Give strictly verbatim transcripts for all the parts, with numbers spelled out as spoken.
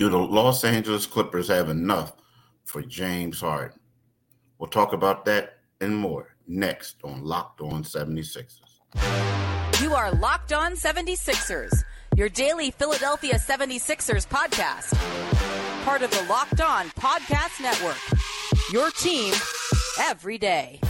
Do the Los Angeles Clippers have enough for James Harden? We'll talk about that and more next on Locked On seventy-sixers. You are Locked On seventy-sixers, your daily Philadelphia seventy-sixers podcast. Part of the Locked On Podcast Network, your team every day.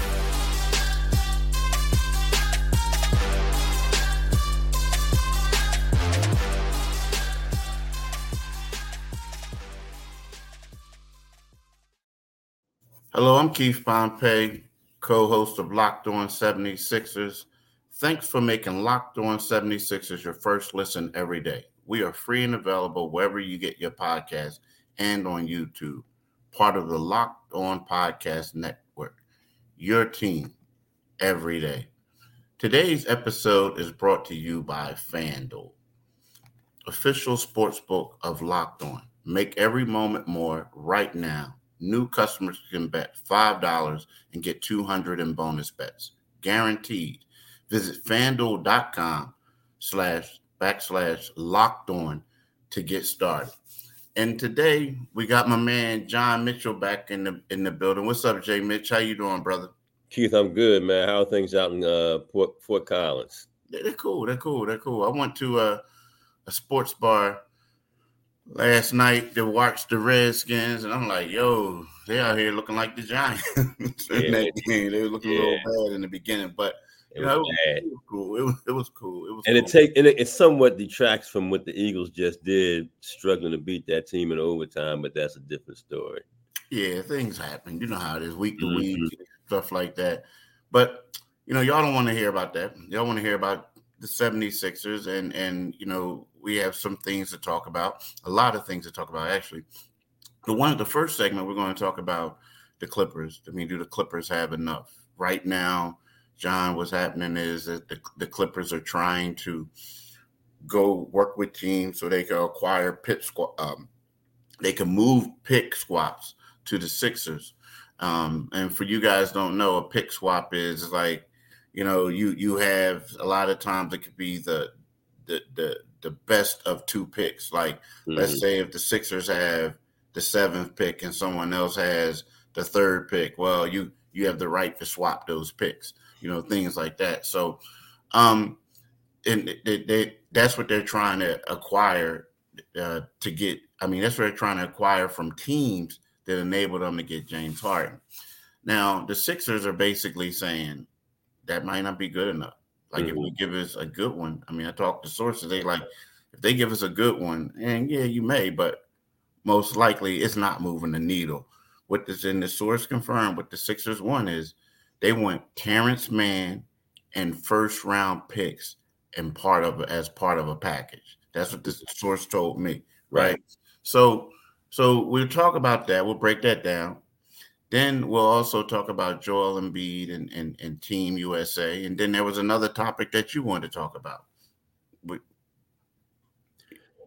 Hello, I'm Keith Pompey, co-host of Locked On seventy-sixers. Thanks for making Locked On seventy-sixers your first listen every day. We are free and available wherever you get your podcasts and on YouTube, part of the Locked On Podcast Network, your team every day. Today's episode is brought to you by FanDuel, official sportsbook of Locked On. Make every moment more right now. New customers can bet five dollars and get two hundred dollars in bonus bets, guaranteed. Visit FanDuel.com slash backslash locked on to get started. And today we got my man John Mitchell back in the in the building. What's up, Jay Mitch? How you doing, brother? Keith, I'm good, man. How are things out in uh, Port Fort Collins? They're cool. They're cool. They're cool. I went to a, a sports bar last night to watch the Redskins, and I'm like, yo, they out here looking like the Giants. Yeah. They, they were looking yeah. a little bad in the beginning, but it was, yeah, it, was, it was cool. It was, it was cool. It was and cool. it take and it, it somewhat detracts from what the Eagles just did, struggling to beat that team in overtime. But that's a different story. Yeah, things happen. You know how it is, week to mm-hmm. week, stuff like that. But you know, y'all don't want to hear about that. Y'all want to hear about the seventy-sixers, and and you know, we have some things to talk about. A lot of things to talk about, actually. The one, the first segment, we're going to talk about the Clippers. I mean, do the Clippers have enough right now? John, what's happening is that the, the Clippers are trying to go work with teams so they can acquire pick swaps. Um, they can move pick swaps to the Sixers. Um, and for you guys don't know, a pick swap is like, you know, you you have a lot of times it could be the the the, the best of two picks. Like, mm-hmm. let's say if the Sixers have the seventh pick and someone else has the third pick, well, you you have the right to swap those picks. You know, things like that. So, um, and they, they, that's what they're trying to acquire uh, to get. I mean, that's what they're trying to acquire from teams that enable them to get James Harden. Now, the Sixers are basically saying that might not be good enough. Like, mm-hmm. if we give us a good one, I mean, I talked to sources. They like, if they give us a good one, and yeah, you may, but most likely it's not moving the needle. What this in the source confirmed, what the Sixers want is, they want Terrence Mann and first round picks and part of as part of a package. That's what this source told me, right? right? So, so we'll talk about that. We'll break that down. Then we'll also talk about Joel Embiid and and, and Team U S A. And then there was another topic that you wanted to talk about. But,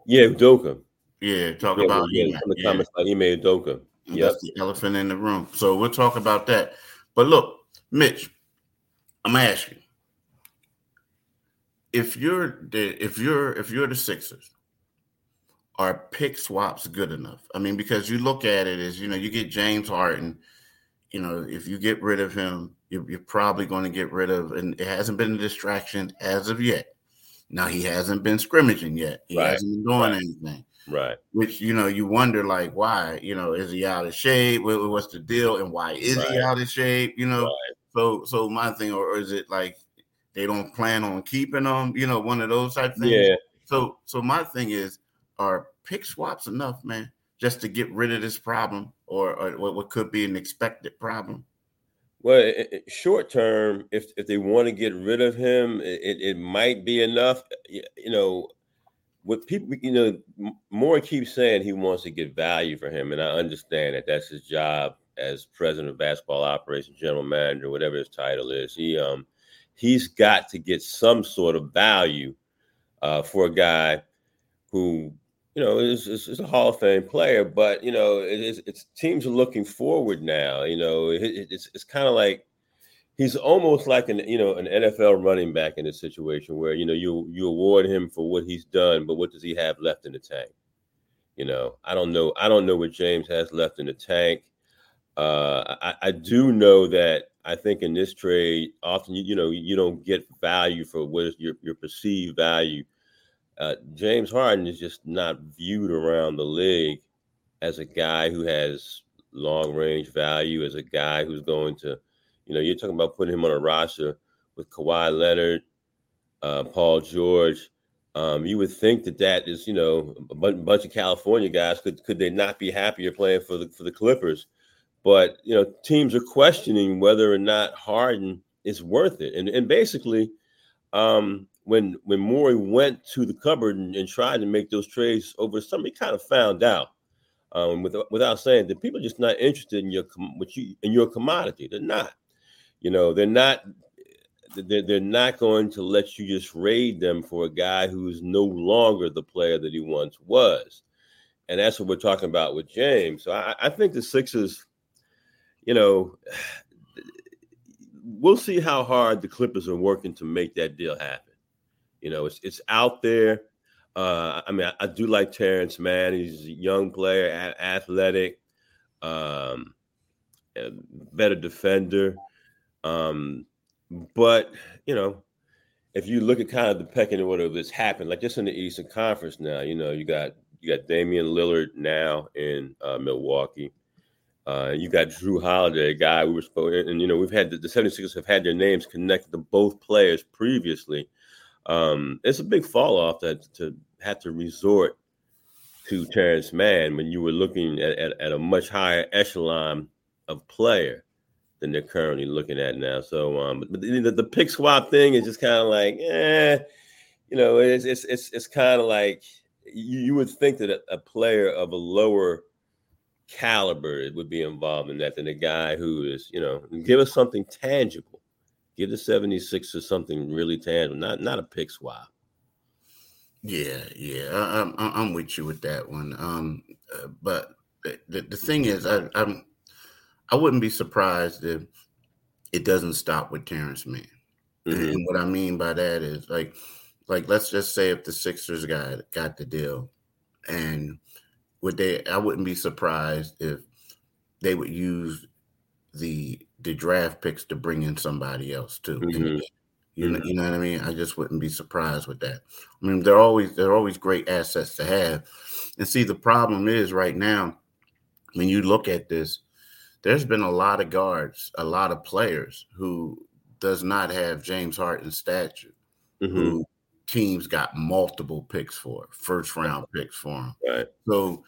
yeah, Udoka. Yeah, talk yeah, about yeah, in the yeah. comments about Ime Udoka. Yep. That's the elephant in the room. So we'll talk about that. But look, Mitch, I'm gonna ask you, if you're the, if you're if you're the Sixers, are pick swaps good enough? I mean, because you look at it as, you know, you get James Harden, you know, if you get rid of him, you're, you're probably going to get rid of, and it hasn't been a distraction as of yet. Now, he hasn't been scrimmaging yet. He right. hasn't been doing right. anything. Right. Which, you know, you wonder, like, why? You know, is he out of shape? What's the deal? And why is right. he out of shape? You know. Right. So, so my thing, or is it like they don't plan on keeping them? You know, one of those type things. Yeah. So, so my thing is, are pick swaps enough, man, just to get rid of this problem, or, or what could be an expected problem? Well, it, it, short term, if if they want to get rid of him, it, it might be enough. You know, what people, you know, Moore keeps saying he wants to get value for him, and I understand that that's his job as president of basketball operations, general manager, whatever his title is. He, um, he's got to get some sort of value uh, for a guy who, you know, is, is, is a Hall of Fame player. But, you know, it, it's, it's teams are looking forward now. You know, it, it's it's kind of like he's almost like an, you know, an N F L running back in this situation where, you know, you you award him for what he's done, but what does he have left in the tank? You know, I don't know. I don't know what James has left in the tank. Uh, I, I do know that I think in this trade, often, you, you know, you don't get value for what is your, your perceived value. Uh, James Harden is just not viewed around the league as a guy who has long range value, as a guy who's going to, you know, you're talking about putting him on a roster with Kawhi Leonard, uh, Paul George. Um, you would think that that is, you know, a bunch of California guys. Could could they not be happier playing for the for the Clippers? But, you know, teams are questioning whether or not Harden is worth it. And and basically, um, when when Morey went to the cupboard and, and tried to make those trades over summer, he kind of found out, um, without, without saying, that people are just not interested in your what you in your commodity. They're not. You know, they're not. They're they're not going to let you just raid them for a guy who is no longer the player that he once was. And that's what we're talking about with James. So I, I think the Sixers, you know, we'll see how hard the Clippers are working to make that deal happen. You know, it's it's out there. Uh, I mean, I, I do like Terrence Mann. He's a young player, a- athletic, um, a better defender. Um, but, you know, if you look at kind of the pecking order that's happened, like just in the Eastern Conference now, you know, you got you got Damian Lillard now in uh, Milwaukee. Uh, you got Drew Holiday, a guy we were supposed, and, and you know, we've had the, the 76ers have had their names connected to both players previously. Um, it's a big fall off that to have to resort to Terrence Mann when you were looking at, at, at a much higher echelon of player than they're currently looking at now. So, um, but the, the pick swap thing is just kind of like, eh, you know, it's it's it's, it's kind of like you, you would think that a, a player of a lower caliber would be involved in that than a guy who is, you know, give us something tangible. Give the 76ers something really tangible, not not a pick swap. Yeah, yeah, I, I'm I'm with you with that one. Um, uh, but the, the the thing is, I, I'm I wouldn't be surprised if it doesn't stop with Terrence Mann. Mm-hmm. And what I mean by that is, like, like let's just say if the Sixers got got the deal, and would they? I wouldn't be surprised if they would use the the draft picks to bring in somebody else too. Mm-hmm. You know, mm-hmm. you know what I mean? I just wouldn't be surprised with that. I mean, they're always they're always great assets to have. And see, the problem is right now, when you look at this, there's been a lot of guards, a lot of players who does not have James Harden's stature, mm-hmm. who teams got multiple picks for, first round picks for him. Right. So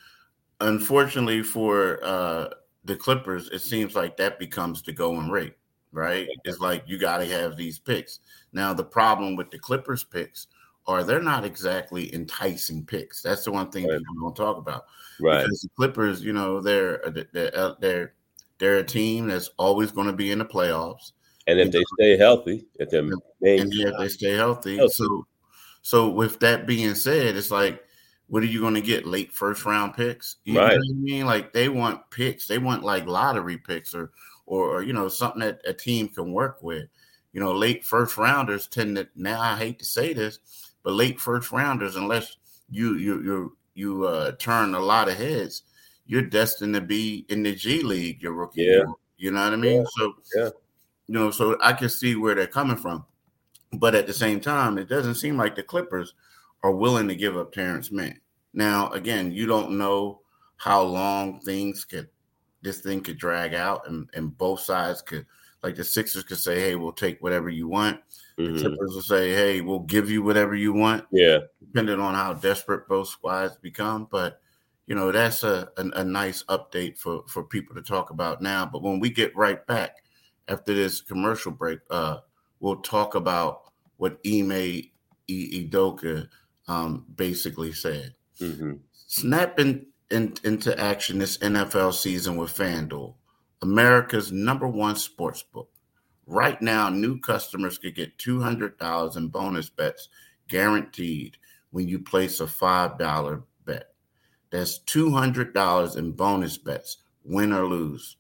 unfortunately for uh, the Clippers, it seems like that becomes the going rate, right? It's like you got to have these picks. Now, the problem with the Clippers picks are they're not exactly enticing picks. That's the one thing right. that I'm going to talk about. Right. Because the Clippers, you know, they're they're they're They're a team that's always going to be in the playoffs. And if they stay healthy, if they're and if they stay healthy. healthy. So so with that being said, it's like, what are you going to get? Late first round picks? You right. know what I mean? Like they want picks. They want like lottery picks or, or or you know, something that a team can work with. You know, late first rounders tend to, now I hate to say this, but late first rounders, unless you you you you uh, turn a lot of heads, you're destined to be in the G League, your rookie. Yeah. Year, you know what I mean? Yeah. So, yeah. you know, so I can see where they're coming from. But at the same time, it doesn't seem like the Clippers are willing to give up Terrence Mann. Now, again, you don't know how long things could, this thing could drag out, and, and both sides could, like the Sixers could say, hey, we'll take whatever you want. Mm-hmm. The Clippers will say, hey, we'll give you whatever you want. Yeah. Depending on how desperate both squads become. But, you know, that's a, a, a nice update for, for people to talk about now. But when we get right back after this commercial break, uh, we'll talk about what Ime Udoka um, basically said. Mm-hmm. Snap in, in, into action this N F L season with FanDuel, America's number one sports book. Right now, new customers could get two hundred dollars in bonus bets guaranteed when you place a five dollars bet. That's two hundred dollars in bonus bets, win or lose.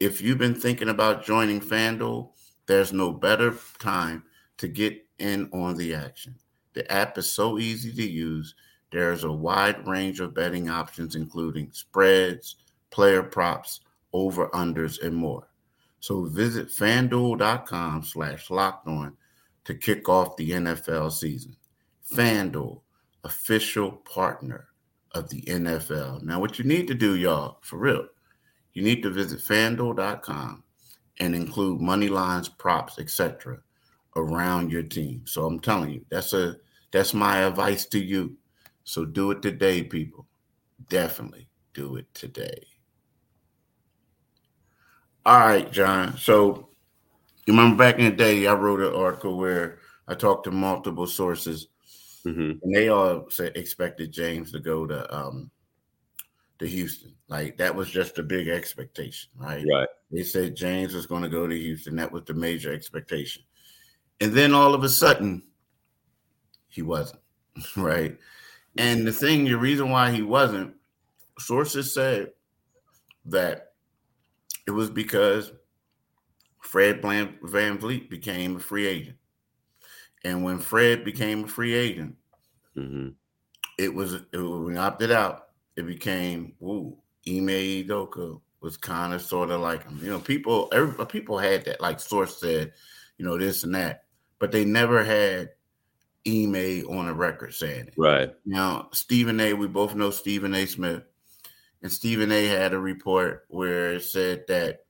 If you've been thinking about joining FanDuel, there's no better time to get in on the action. The app is so easy to use. There's a wide range of betting options, including spreads, player props, over-unders, and more. So visit FanDuel.com slash locked on to kick off the N F L season. FanDuel, official partner of the N F L. Now, what you need to do, y'all, for real, you need to visit FanDuel dot com and include money lines, props, et cetera around your team. So I'm telling you, that's a that's my advice to you. So do it today, people. Definitely do it today. All right, John. So you remember back in the day, I wrote an article where I talked to multiple sources, mm-hmm. and they all said expected James to go to um, to Houston. Like, that was just a big expectation, right? Right. They said James was going to go to Houston. That was the major expectation. And then all of a sudden, he wasn't, right? And the thing, the reason why he wasn't, sources said that it was because Fred VanVleet became a free agent. And when Fred became a free agent, mm-hmm. it was, it was when he opted out, it became, ooh, Ime Udoka was kind of sort of like him. You know, people every, people had that, like source said, you know, this and that. But they never had Ime on a record saying it. Right. Now, Stephen A., we both know Stephen A. Smith. And Stephen A. had a report where it said that,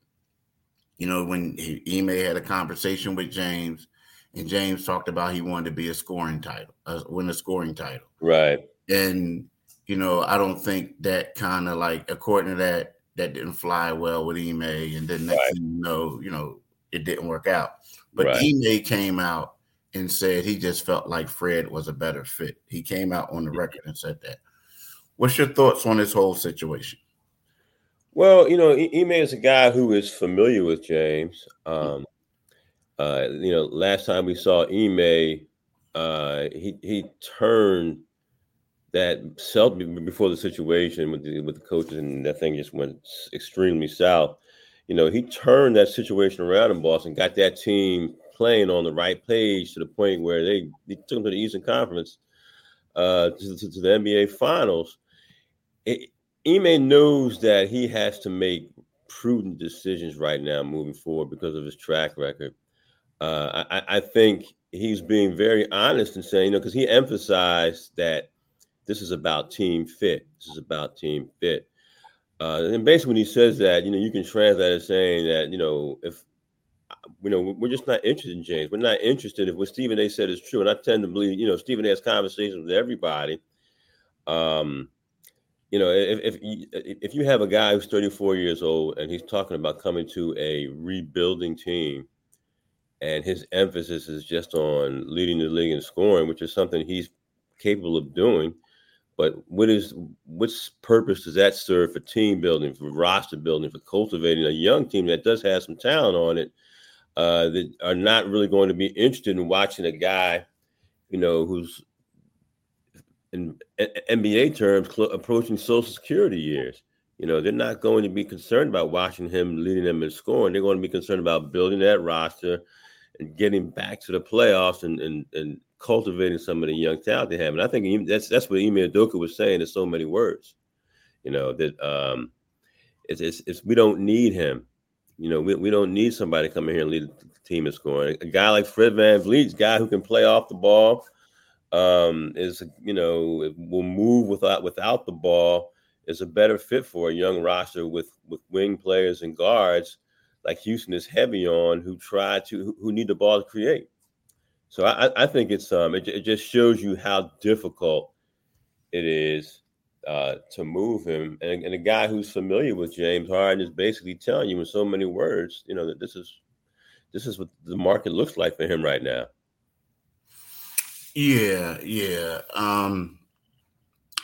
you know, when he, Ime had a conversation with James, and James talked about he wanted to be a scoring title, uh, win a scoring title. Right. And, you know, I don't think that kind of like, according to that, that didn't fly well with Ime. And then next right. thing you know, you know, it didn't work out. But right. Ime came out and said he just felt like Fred was a better fit. He came out on the record and said that. What's your thoughts on this whole situation? Well, you know, Ime is a guy who is familiar with James. Um, uh, you know, last time we saw Ime, uh, he he turned that self before the situation with the, with the coaches, and that thing just went extremely south. You know, he turned that situation around in Boston, got that team playing on the right page to the point where they, they took them to the Eastern Conference, uh, to, to, to the N B A Finals. It, Ime knows that he has to make prudent decisions right now moving forward because of his track record. Uh, I, I think he's being very honest and saying, you know, because he emphasized that this is about team fit. This is about team fit. Uh, and basically when he says that, you know, you can translate it saying that, you know, if, you know, we're just not interested in James. We're not interested if what Stephen A. said is true. And I tend to believe, you know, Stephen A. has conversations with everybody. Um, You know, if if you, if you have a guy who's thirty-four years old and he's talking about coming to a rebuilding team, and his emphasis is just on leading the league in scoring, which is something he's capable of doing, but what is what purpose does that serve for team building, for roster building, for cultivating a young team that does have some talent on it, uh, that are not really going to be interested in watching a guy, you know, who's in N B A terms, cl- approaching Social Security years. You know, they're not going to be concerned about watching him leading them in scoring. They're going to be concerned about building that roster and getting back to the playoffs and and, and cultivating some of the young talent they have. And I think that's that's what Ime Udoka was saying in so many words. You know, that um, it's, it's, it's we don't need him. You know, we, we don't need somebody to come in here and lead the team in scoring. A guy like Fred VanVleet's a guy who can play off the ball, um is you know it will move without without the ball, is a better fit for a young roster with with wing players and guards like Houston is heavy on, who try to who, who need the ball to create. So I I think it's um it, it just shows you how difficult it is uh to move him, and, and a guy who's familiar with James Harden is basically telling you in so many words, you know, that this is this is what the market looks like for him right now. Yeah, yeah, um,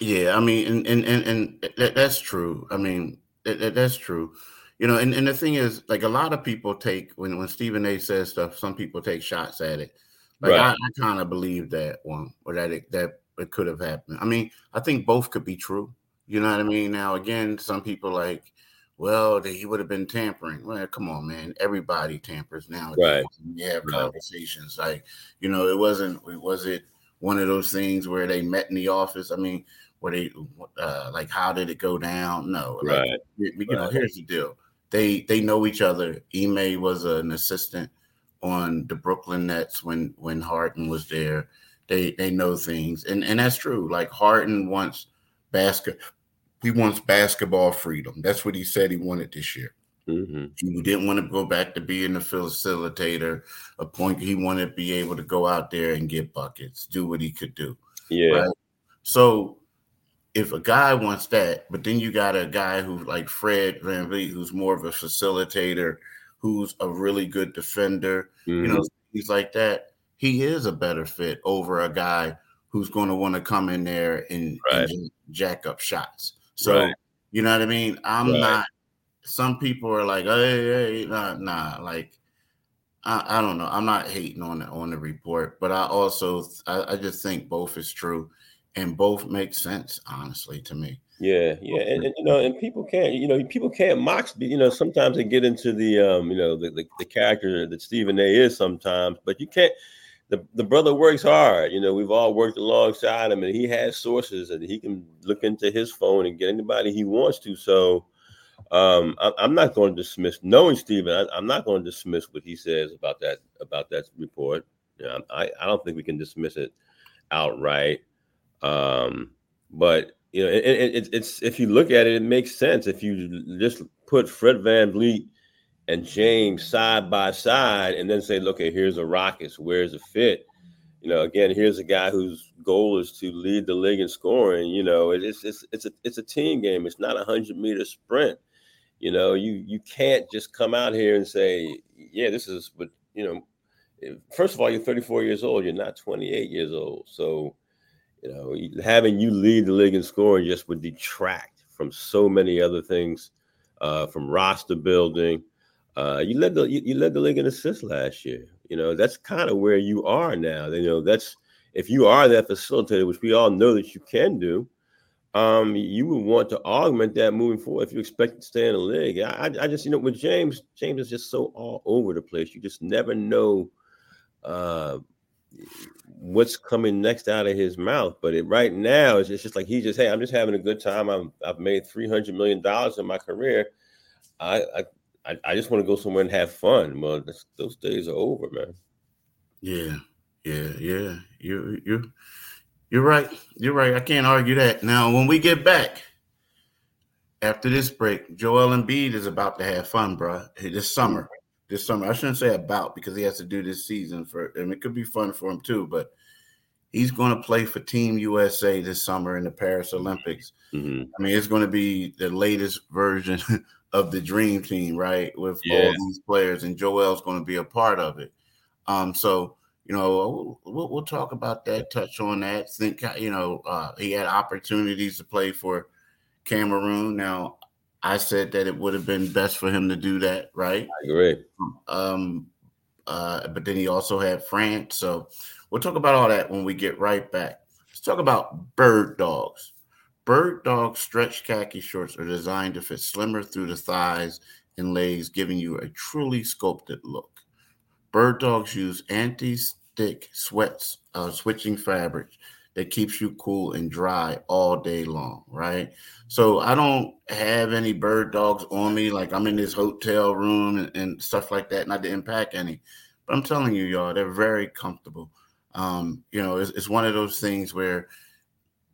yeah. I mean, and and and, and that, that's true. I mean, that, that's true. You know, and, and the thing is, like, a lot of people take when, when Stephen A. says stuff, some people take shots at it. Like right. I, I kind of believe that one, or that it, that it could have happened. I mean, I think both could be true. You know what I mean? Now, again, some people like, well, that he would have been tampering. Well, come on, man. Everybody tampers now. Right. You have conversations. Like, you know, it wasn't, was it one of those things where they met in the office. I mean, where they uh, like, how did it go down? No, like, right? You, you right. know, here's the deal. They they know each other. Ime was an assistant on the Brooklyn Nets when when Harden was there. They they know things, and and that's true. Like, Harden wants basket, he wants basketball freedom. That's what he said he wanted this year. Mm-hmm. He didn't want to go back to being a facilitator, a point. He wanted to be able to go out there and get buckets, do what he could do. Yeah. Right? So if a guy wants that, but then you got a guy who, like Fred VanVleet, who's more of a facilitator, who's a really good defender, mm-hmm. you know, things like that. He is a better fit over a guy who's going to want to come in there and, right. and jack up shots. So, right. you know what I mean? I'm right. not. Some people are like, hey, hey nah, nah, like, I, I don't know. I'm not hating on the, on the report, but I also, I, I just think both is true, and both make sense, honestly, to me. Yeah, yeah, and, and you know, and people can't, you know, people can't mock. You know, sometimes they get into the, um, you know, the, the, the character that Stephen A. is sometimes, but you can't. The, the brother works hard. You know, we've all worked alongside him, and he has sources, and he can look into his phone and get anybody he wants to. So. Um, I, I'm not going to dismiss, knowing Stephen, I, I'm not going to dismiss what he says about that about that report. You know, I, I don't think we can dismiss it outright. Um, but you know, it, it, it, it's if you look at it, it makes sense. If you just put Fred VanVleet and James side by side, and then say, "Look, okay, here's the Rockets. Where's the fit?" You know, again, here's a guy whose goal is to lead the league in scoring. You know, it, it's it's it's a it's a team game. It's not a hundred meter sprint. You know, you you can't just come out here and say, yeah, this is, but, you know, first of all, you're thirty-four years old. You're not twenty-eight years old. So, you know, having you lead the league in scoring just would detract from so many other things, uh, from roster building. Uh, you led the you, you led the league in assists last year. You know, that's kind of where you are now. You know, that's, if you are that facilitator, which we all know that you can do. Um, you would want to augment that moving forward if you expect to stay in the league. I, I just, you know, with James, James is just so all over the place. You just never know uh, what's coming next out of his mouth. But it, right now, it's just, it's just like he just, hey, I'm just having a good time. I'm, I've made three hundred million dollars in my career. I, I, I just want to go somewhere and have fun. Well, that's, those days are over, man. Yeah, yeah, yeah. You, you. You're right. You're right. I can't argue that. Now, when we get back after this break, Joel Embiid is about to have fun, bro. This summer, this summer. I shouldn't say about, because he has to do this season for, and it could be fun for him too. But he's going to play for Team U S A this summer in the Paris Olympics. Mm-hmm. I mean, it's going to be the latest version of the dream team, right? With yeah. all these players, and Joel's going to be a part of it. Um, so. You know, we'll, we'll talk about that, touch on that. Think, you know, uh, he had opportunities to play for Cameroon. Now, I said that it would have been best for him to do that, right? I agree. Um, uh, but then he also had France. So we'll talk about all that when we get right back. Let's talk about Bird Dogs. Bird Dog stretch khaki shorts are designed to fit slimmer through the thighs and legs, giving you a truly sculpted look. Bird Dogs use anti-stick sweats, uh, switching fabric that keeps you cool and dry all day long, right? So I don't have any Bird Dogs on me. Like, I'm in this hotel room and, and stuff like that, and I didn't pack any. But I'm telling you, y'all, they're very comfortable. Um, you know, it's, it's one of those things where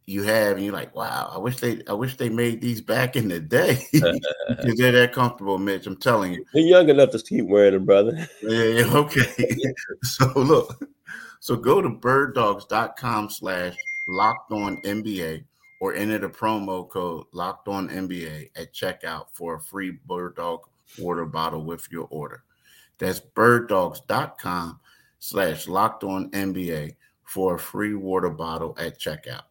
you have, and you're like, wow, I wish they, I wish they made these back in the day. Because they're that comfortable, Mitch. I'm telling you, you're young enough to keep wearing them, brother. Yeah, okay. So look, so go to bird dogs dot com slash locked on N B A or enter the promo code locked on N B A at checkout for a free Bird Dog water bottle with your order. That's bird dogs dot com slash locked on N B A for a free water bottle at checkout.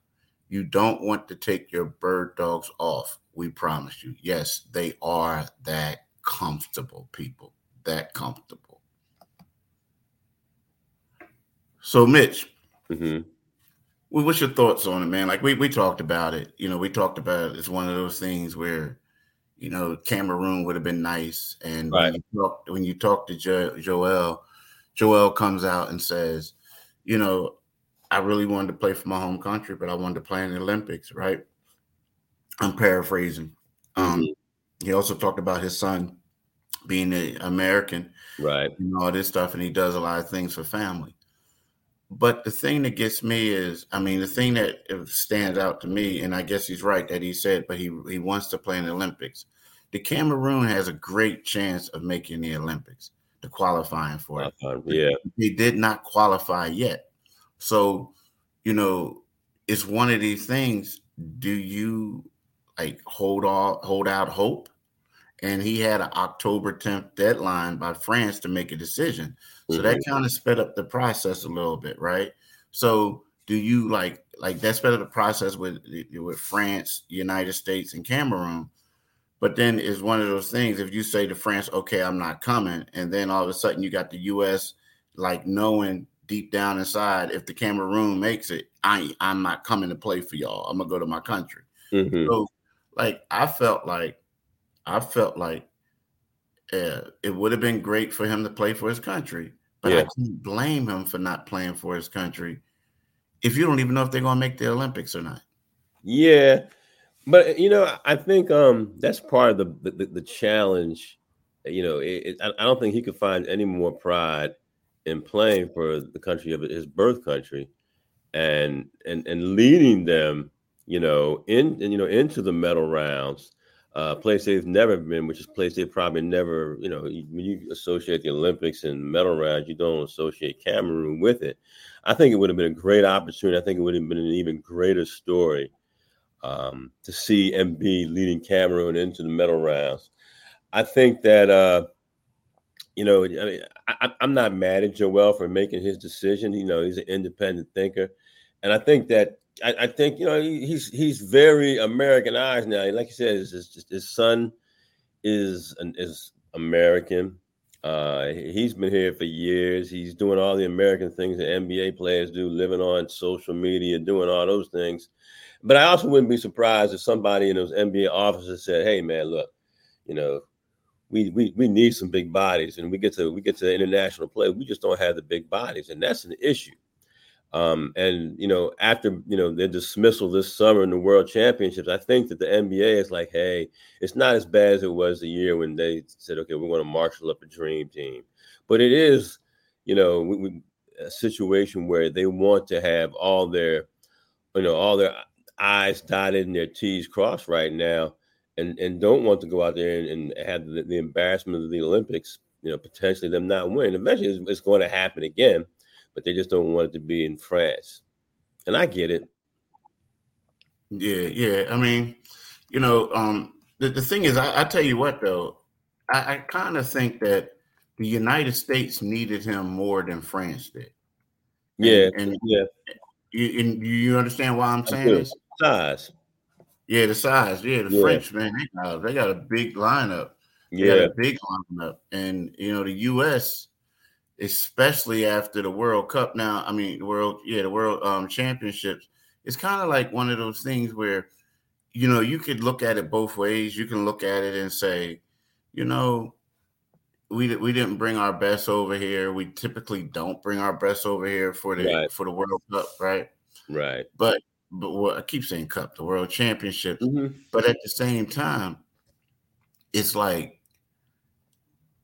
You don't want to take your Bird Dogs off. We promise you. Yes, they are that comfortable, people. That comfortable. So, Mitch, mm-hmm. well, what's your thoughts on it, man? Like, we, we talked about it. You know, we talked about it. It's one of those things where, you know, Cameroon would have been nice. And right. when, you talk, when you talk to jo- Joel, Joel comes out and says, you know, I really wanted to play for my home country, but I wanted to play in the Olympics, right? I'm paraphrasing. Um, mm-hmm. He also talked about his son being an American, right, and all this stuff, and he does a lot of things for family. But the thing that gets me is, I mean, the thing that stands out to me, and I guess he's right that he said, but he, he wants to play in the Olympics. The Cameroon has a great chance of making the Olympics, the qualifying for it. Uh, yeah. They did not qualify yet. So, you know, it's one of these things. Do you like hold all, hold out hope? And he had an October tenth deadline by France to make a decision. So mm-hmm. that kind of sped up the process a little bit, right? So do you like like that sped up the process with with France, United States, and Cameroon? But then it's one of those things, if you say to France, okay, I'm not coming, and then all of a sudden you got the U S like knowing deep down inside, if the Cameroon makes it, I, I'm not coming to play for y'all. I'm going to go to my country. Mm-hmm. So like I felt like, I felt like uh, it would have been great for him to play for his country, but yeah. I can't blame him for not playing for his country if you don't even know if they're going to make the Olympics or not. Yeah, but, you know, I think um, that's part of the, the, the challenge. You know, it, it, I don't think he could find any more pride in playing for the country of his birth country and and, and leading them, you know, in you know into the medal rounds. Uh, place they've never been, which is a place they probably never, you know, when you associate the Olympics and medal rounds, you don't associate Cameroon with it. I think it would have been a great opportunity. I think it would have been an even greater story um, to see Embiid leading Cameroon into the medal rounds. I think that, uh, you know, I mean, I, I'm not mad at Joel for making his decision. You know, he's an independent thinker. And I think that I, I think, you know, he's he's very Americanized now. Like you said, his, his, his son is an, is American. Uh, he's been here for years. He's doing all the American things that N B A players do, living on social media, doing all those things. But I also wouldn't be surprised if somebody in those N B A offices said, hey, man, look, you know, we we we need some big bodies. And we get to we get to international play. We just don't have the big bodies. And that's an issue. Um, and, you know, after, you know, their dismissal this summer in the World Championships, I think that the N B A is like, hey, it's not as bad as it was the year when they said, OK, we're going to marshal up a dream team. But it is, you know, we, we, a situation where they want to have all their, you know, all their I's dotted and their T's crossed right now and, and don't want to go out there and, and have the, the embarrassment of the Olympics, you know, potentially them not winning. Eventually it's, it's going to happen again. But they just don't want it to be in France. And I get it. Yeah, yeah. I mean, you know, um, the, the thing is, I, I tell you what, though, I, I kind of think that the United States needed him more than France did. And, yeah. And, yeah. You, and you understand why I'm saying this? Size. Yeah, the size. Yeah, the yeah. French, man, they got, they got a big lineup. They yeah. got a big lineup. And, you know, the U S, especially after the World Cup now, I mean, world, yeah, the World um, Championships, it's kind of like one of those things where, you know, you could look at it both ways. You can look at it and say, you know, we we didn't bring our best over here. We typically don't bring our best over here for the right. for the World Cup, right? Right. But but well, I keep saying Cup, the World Championships. Mm-hmm. But at the same time, it's like,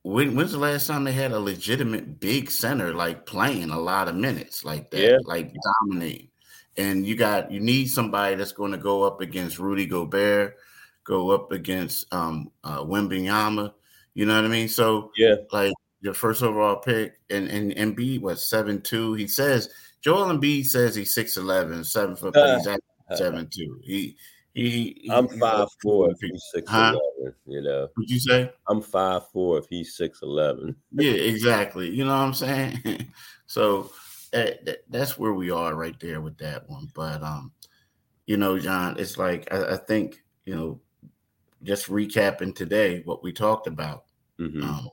When, when's the last time they had a legitimate big center like playing a lot of minutes like that, yeah. like dominating? And you got you need somebody that's going to go up against Rudy Gobert, go up against um, uh, Wembanyama. You know what I mean? So yeah, like your first overall pick and and Embiid was seven two. He says Joel Embiid says he's six eleven, seven foot, but he's at seven two. He He, he, I'm five four if he's six huh? eleven. You know. What'd you say? I'm five four if he's six eleven. Yeah, exactly. You know what I'm saying? So that, that, that's where we are right there with that one. But um, you know, John, it's like I, I think you know, just recapping today what we talked about. Mm-hmm. Um,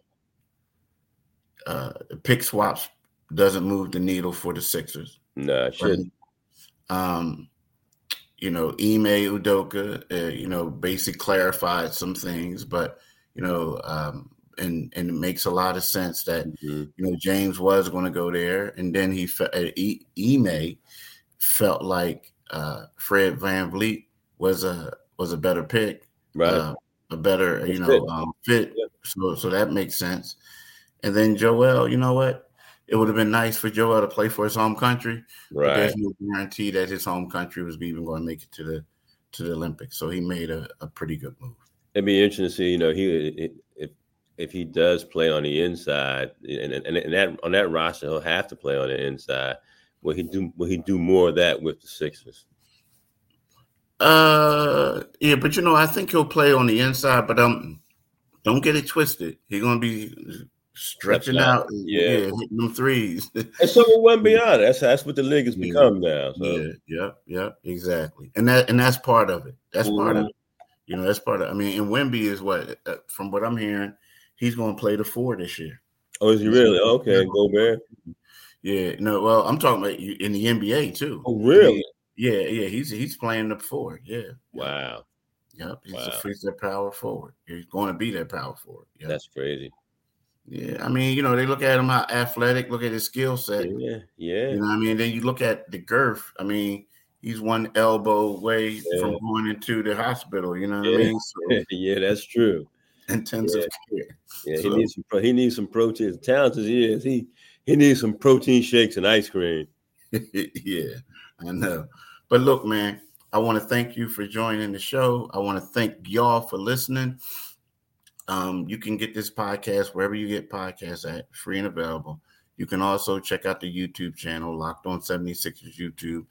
uh, pick swaps doesn't move the needle for the Sixers. No, it shouldn't. Um. You know, Ime Udoka, uh, you know, basically clarified some things, but, you know, um, and and it makes a lot of sense that mm-hmm. you know James was going to go there, and then he felt e- Ime felt like uh, Fred VanVleet was a was a better pick, right? Uh, a better it's you know fit. Um, fit. Yeah. So so that makes sense. And then Joel, you know what? It would have been nice for Joel to play for his home country, right? But there's no guarantee that his home country was even going to make it to the to the Olympics. So he made a, a pretty good move. It'd be interesting to see, you know, he if if he does play on the inside, and and, and that on that roster he'll have to play on the inside. Will he do will he do more of that with the Sixers? Uh, yeah, but you know, I think he'll play on the inside. But um, don't get it twisted. He's gonna be stretching out, and, yeah. yeah, hitting them threes. And so it wouldn't be honest. That's that's what the league has become yeah. now. So. Yeah, yeah, yeah, exactly. And that and that's part of it. That's Ooh. part of it. You know, that's part of. I mean, and Wemby is what, uh, from what I'm hearing, he's going to play the four this year. Oh, is he really? Okay, Gobert. Yeah, no. Well, I'm talking about in the N B A too. Oh, really? Yeah, yeah. He's he's playing the four. Yeah. Wow. Yep. He's wow. a that power forward. He's going to be that power forward. Yep. That's crazy. Yeah, I mean, you know, they look at him how athletic. Look at his skill set. Yeah, yeah. You know what I mean? Then you look at the girth. I mean. He's one elbow away yeah. from going into the hospital. You know what yeah. I mean? So, yeah, that's true. Intensive yeah. care. Yeah, so, he needs some. He needs some protein. As talented as he is, he he needs some protein shakes and ice cream. yeah, I know. But look, man, I want to thank you for joining the show. I want to thank y'all for listening. Um, you can get this podcast wherever you get podcasts at, free and available. You can also check out the YouTube channel, Locked On seventy-sixers YouTube.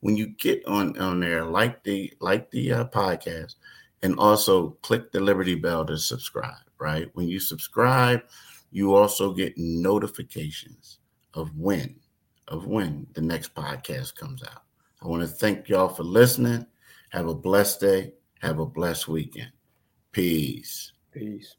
When you get on, on there, like the like the uh, podcast, and also click the Liberty Bell to subscribe, right? When you subscribe, you also get notifications of when, of when the next podcast comes out. I want to thank y'all for listening. Have a blessed day. Have a blessed weekend. Peace. Peace.